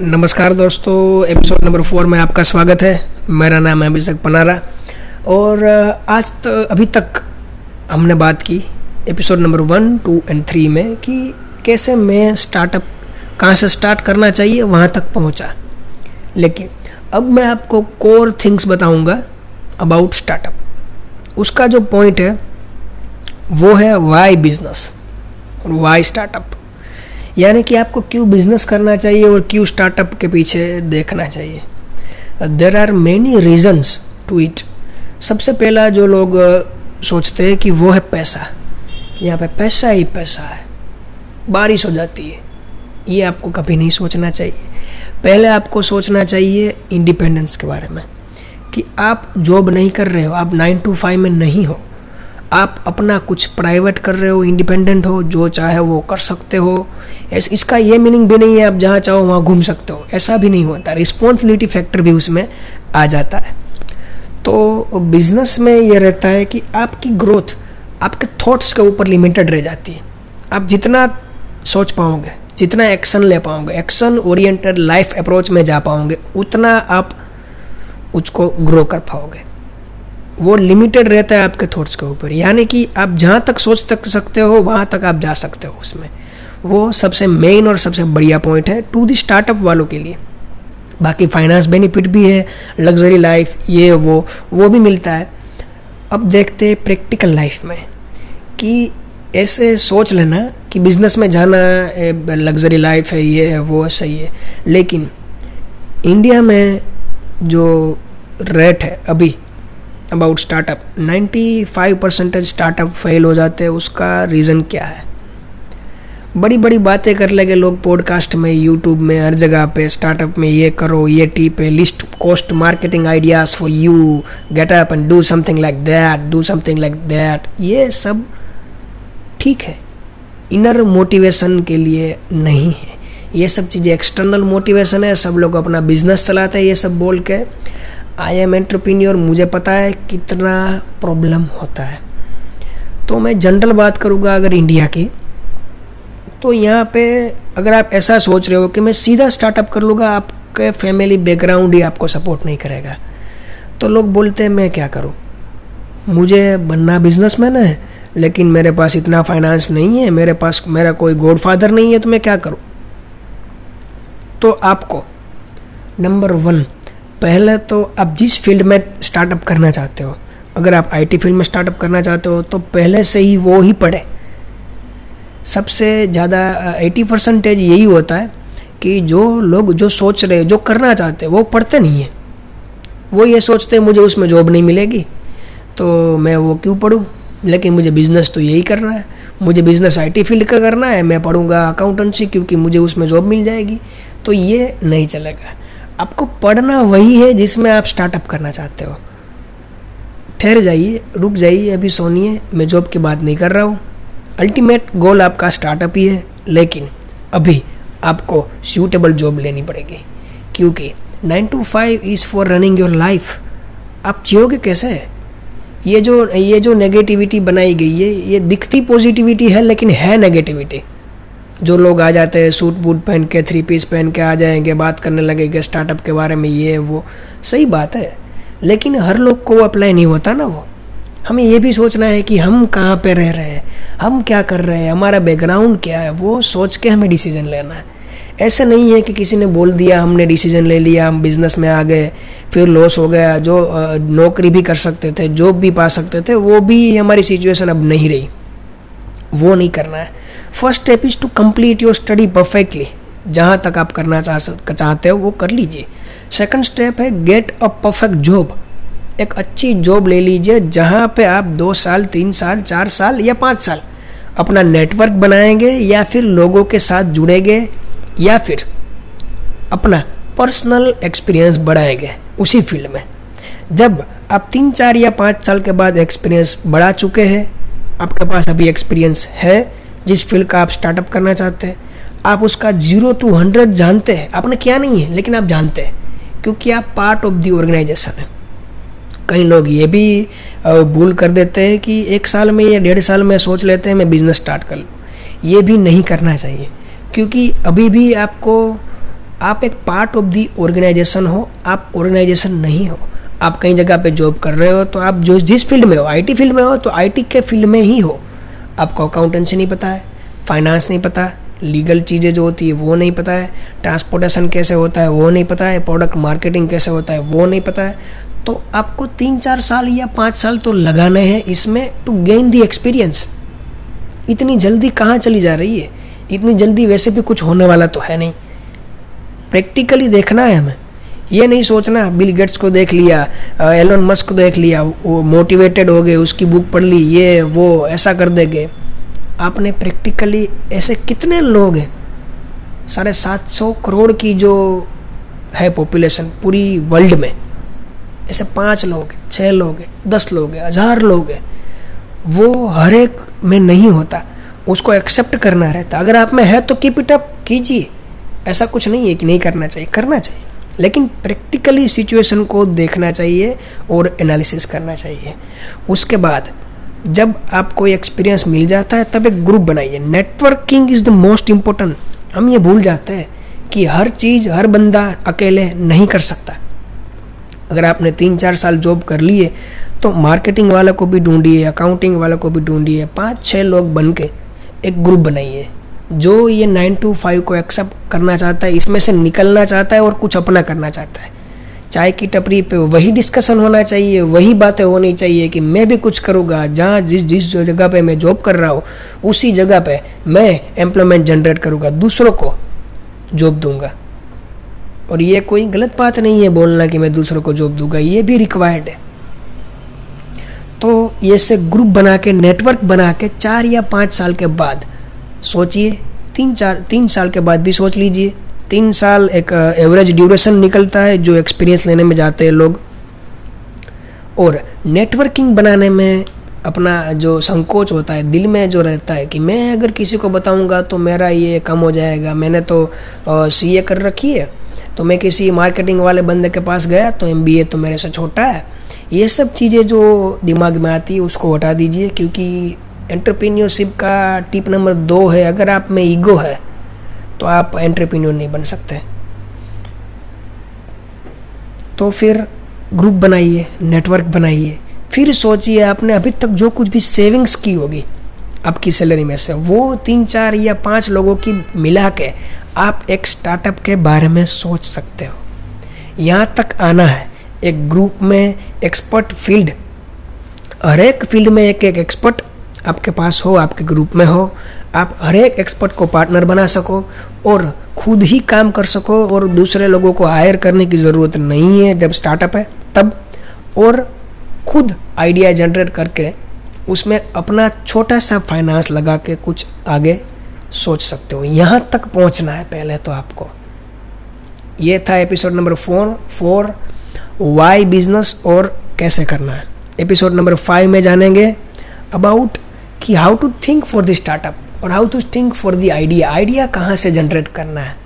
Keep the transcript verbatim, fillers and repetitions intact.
नमस्कार दोस्तों, episode number four में आपका स्वागत है। मेरा नाम है अभिषेक पनारा और आज तो अभी तक हमने बात की episode number one two and three में कि कैसे मैं स्टार्टअप कहाँ से स्टार्ट करना चाहिए वहाँ तक पहुँचा। लेकिन अब मैं आपको कोर थिंग्स बताऊँगा अबाउट स्टार्टअप। उसका जो पॉइंट है वो है वाई बिजनेस और वाई स्टार्टअप, यानी कि आपको क्यों बिजनेस करना चाहिए और क्यों स्टार्टअप के पीछे देखना चाहिए। There are many reasons to it. सबसे पहला जो लोग सोचते हैं कि वो है पैसा। यहाँ पे पैसा ही पैसा है, बारिश हो जाती है। ये आपको कभी नहीं सोचना चाहिए। पहले आपको सोचना चाहिए इंडिपेंडेंस के बारे में कि आप जॉब नहीं कर रहे हो, आप नाइन टू फाइव में नहीं हो, आप अपना कुछ प्राइवेट कर रहे हो, इंडिपेंडेंट हो, जो चाहे वो कर सकते हो। इस, इसका ये मीनिंग भी नहीं है आप जहाँ चाहो वहाँ घूम सकते हो, ऐसा भी नहीं होता। रिस्पॉन्सिबिलिटी फैक्टर भी उसमें आ जाता है। तो बिजनेस में ये रहता है कि आपकी ग्रोथ आपके थॉट्स के ऊपर लिमिटेड रह जाती है। आप जितना सोच पाओगे, जितना एक्शन ले पाओगे, एक्शन ओरिएंटेड लाइफ अप्रोच में जा पाओगे, उतना आप उसको ग्रो कर पाओगे। वो लिमिटेड रहता है आपके थॉट्स के ऊपर, यानी कि आप जहाँ तक सोच तक सकते हो वहाँ तक आप जा सकते हो उसमें। वो सबसे मेन और सबसे बढ़िया पॉइंट है टू दी स्टार्टअप वालों के लिए। बाकी फाइनेंस बेनिफिट भी है, लग्जरी लाइफ ये वो वो भी मिलता है। अब देखते हैं प्रैक्टिकल लाइफ में कि ऐसे सोच लेना कि बिजनेस में जाना लग्जरी लाइफ है, ये है वो सही है, लेकिन इंडिया में जो रेट है अभी अबाउट स्टार्टअप, पचानवे परसेंटेज स्टार्टअप फेल हो जाते हैं। उसका रीज़न क्या है? बड़ी बड़ी बातें कर लेंगे लोग पॉडकास्ट में, यूट्यूब में, हर जगह पे स्टार्टअप में ये करो, ये टिप है, list cost marketing ideas for you, get up and do something like that, do something like that. ये सब ठीक है, इनर मोटिवेशन के लिए नहीं है। ये सब चीज़ें एक्सटर्नल मोटिवेशन है। सब लोग अपना बिजनेस चलाते हैं ये सब बोल के। आई एम एंटरप्रेन्योर, मुझे पता है कितना प्रॉब्लम होता है। तो मैं जनरल बात करूँगा अगर इंडिया की, तो यहाँ पे अगर आप ऐसा सोच रहे हो कि मैं सीधा स्टार्टअप कर लूँगा, आपके फैमिली बैकग्राउंड ही आपको सपोर्ट नहीं करेगा। तो लोग बोलते हैं मैं क्या करूँ, मुझे बनना बिजनेसमैन है लेकिन मेरे पास इतना फाइनेंस नहीं है, मेरे पास मेरा कोई गॉड फादर नहीं है, तो मैं क्या करूँ। तो आपको नंबर वन, पहले तो आप जिस फील्ड में स्टार्टअप करना चाहते हो, अगर आप आईटी फील्ड में स्टार्टअप करना चाहते हो तो पहले से ही वो ही पढ़े। सबसे ज़्यादा अस्सी परसेंटेज यही होता है कि जो लोग जो सोच रहे, जो करना चाहते वो पढ़ते नहीं हैं। वो ये सोचते मुझे उसमें जॉब नहीं मिलेगी तो मैं वो क्यों पढूं, लेकिन मुझे बिज़नेस तो यही करना है, मुझे बिज़नेस आईटी फील्ड का करना है, मैं पढ़ूंगा अकाउंटेंसी क्योंकि मुझे उसमें जॉब मिल जाएगी। तो ये नहीं चलेगा। आपको पढ़ना वही है जिसमें आप स्टार्टअप करना चाहते हो। ठहर जाइए, रुक जाइए, अभी सोनिए, मैं जॉब की बात नहीं कर रहा हूँ। अल्टीमेट गोल आपका स्टार्टअप ही है, लेकिन अभी आपको सूटेबल जॉब लेनी पड़ेगी क्योंकि nine to five is for running your life. आप जियोगे कैसे? ये जो ये जो नेगेटिविटी बनाई गई है, ये दिखती पॉजिटिविटी है लेकिन है नेगेटिविटी। जो लोग आ जाते हैं सूट बूट पहन के, थ्री पीस पहन के आ जाएंगे, बात करने लगेंगे स्टार्टअप के बारे में, ये वो सही बात है लेकिन हर लोग को अप्लाई नहीं होता ना। वो हमें ये भी सोचना है कि हम कहाँ पे रह रहे हैं, हम क्या कर रहे हैं, हमारा बैकग्राउंड क्या है, वो सोच के हमें डिसीजन लेना है। ऐसा नहीं है कि किसी ने बोल दिया हमने डिसीजन ले लिया, हम बिज़नेस में आ गए, फिर लॉस हो गया। जो नौकरी भी कर सकते थे, जॉब भी पा सकते थे, वो भी हमारी सिचुएशन अब नहीं रही। वो नहीं करना है। First step is to complete your study perfectly. जहाँ तक आप करना चाहते हो वो कर लीजिए। सेकंड स्टेप है गेट अ परफेक्ट जॉब। एक अच्छी जॉब ले लीजिए जहाँ पे आप दो साल, तीन साल, चार साल या पाँच साल अपना नेटवर्क बनाएंगे, या फिर लोगों के साथ जुड़ेंगे, या फिर अपना पर्सनल एक्सपीरियंस बढ़ाएंगे उसी फील्ड में। जब आप तीन चार या पाँच साल के बाद एक्सपीरियंस बढ़ा चुके हैं, आपके पास अभी एक्सपीरियंस है जिस फील्ड का आप स्टार्टअप करना चाहते हैं, आप उसका जीरो टू हंड्रेड जानते हैं। आपने किया नहीं है लेकिन आप जानते हैं क्योंकि आप पार्ट ऑफ दी ऑर्गेनाइजेशन है। कई लोग ये भी भूल कर देते हैं कि एक साल में या डेढ़ साल में सोच लेते हैं मैं बिज़नेस स्टार्ट कर लूँ। ये भी नहीं करना चाहिए क्योंकि अभी भी आपको आप एक पार्ट ऑफ दी ऑर्गेनाइजेशन हो, आप ऑर्गेनाइजेशन नहीं हो। आप कहीं जगह पे जॉब कर रहे हो तो आप जो जिस फील्ड में हो, आईटी फील्ड में हो तो आईटी के फील्ड में ही हो। आपको अकाउंटेंसी नहीं पता है, फाइनेंस नहीं पता, लीगल चीज़ें जो होती है वो नहीं पता है, ट्रांसपोर्टेशन कैसे होता है वो नहीं पता है, प्रोडक्ट मार्केटिंग कैसे होता है वो नहीं पता है। तो आपको तीन चार साल या पाँच साल तो लगाने हैं इसमें टू गेन दी एक्सपीरियंस। इतनी जल्दी कहाँ चली जा रही है, इतनी जल्दी वैसे भी कुछ होने वाला तो है नहीं। प्रैक्टिकली देखना है हमें, ये नहीं सोचना बिल गेट्स को देख लिया, एलन मस्क को देख लिया, वो मोटिवेटेड हो गए, उसकी बुक पढ़ ली, ये वो ऐसा कर देंगे। आपने प्रैक्टिकली ऐसे कितने लोग हैं, साढ़े सात सौ करोड़ की जो है पॉपुलेशन पूरी वर्ल्ड में, ऐसे पाँच लोग हैं, छः लोग हैं, दस लोग हैं, हज़ार लोग हैं। वो हर एक में नहीं होता, उसको एक्सेप्ट करना रहता। अगर आप में है तो कीप इट अप कीजिए, ऐसा कुछ नहीं है कि नहीं करना चाहिए, करना चाहिए, लेकिन प्रैक्टिकली सिचुएशन को देखना चाहिए और एनालिसिस करना चाहिए। उसके बाद जब आपको एक्सपीरियंस मिल जाता है तब एक ग्रुप बनाइए। Networking is the most important. हम ये भूल जाते हैं कि हर चीज़ हर बंदा अकेले नहीं कर सकता। अगर आपने तीन चार साल जॉब कर लिए तो मार्केटिंग वाले को भी ढूंढिए, अकाउंटिंग वाले को भी ढूंढिए, पाँच छः लोग बन के एक ग्रुप बनाइए। जो ये नाइन टू फाइव को एक्सेप्ट करना चाहता है, इसमें से निकलना चाहता है और कुछ अपना करना चाहता है, चाय की टपरी पे वही डिस्कशन होना चाहिए, वही बातें होनी चाहिए कि मैं भी कुछ करूँगा, जहाँ जिस जिस जगह पे मैं जॉब कर रहा हूँ उसी जगह पे मैं एम्प्लॉयमेंट जनरेट करूँगा, दूसरों को जॉब दूँगा। और ये कोई गलत बात नहीं है बोलना कि मैं दूसरों को जॉब दूंगा, ये भी रिक्वायर्ड है। तो ये से ग्रुप बना के, नेटवर्क बना के चार या पाँच साल के बाद सोचिए, तीन चार तीन साल के बाद भी सोच लीजिए। तीन साल एक एवरेज ड्यूरेशन निकलता है जो एक्सपीरियंस लेने में जाते हैं लोग। और नेटवर्किंग बनाने में अपना जो संकोच होता है, दिल में जो रहता है कि मैं अगर किसी को बताऊँगा तो मेरा ये कम हो जाएगा, मैंने तो सी ए कर रखी है, तो मैं किसी मार्केटिंग वाले बंदे के पास गया तो एम बी ए तो मेरे से छोटा है। ये सब चीज़ें जो दिमाग में आती है उसको हटा दीजिए, क्योंकि एंटरप्रेन्योरशिप का टिप नंबर दो है, अगर आप में ईगो है तो आप एंटरप्रेन्योर नहीं बन सकते। तो फिर ग्रुप बनाइए, नेटवर्क बनाइए, फिर सोचिए आपने अभी तक जो कुछ भी सेविंग्स की होगी आपकी सैलरी में से, वो तीन चार या पाँच लोगों की मिला के आप एक स्टार्टअप के बारे में सोच सकते हो। यहाँ तक आना है, एक ग्रुप में एक्सपर्ट फील्ड, हर एक फील्ड में एक एक एक्सपर्ट आपके पास हो, आपके ग्रुप में हो, आप हर एक एक्सपर्ट को पार्टनर बना सको और खुद ही काम कर सको और दूसरे लोगों को हायर करने की ज़रूरत नहीं है जब स्टार्टअप है तब। और खुद आइडिया जनरेट करके उसमें अपना छोटा सा फाइनेंस लगा के कुछ आगे सोच सकते हो। यहाँ तक पहुँचना है पहले तो आपको। ये था episode number four four why business और कैसे करना है। एपिसोड नंबर फाइव में जानेंगे अबाउट कि how to think for the startup और how to think for the idea, idea कहाँ से जनरेट करना है।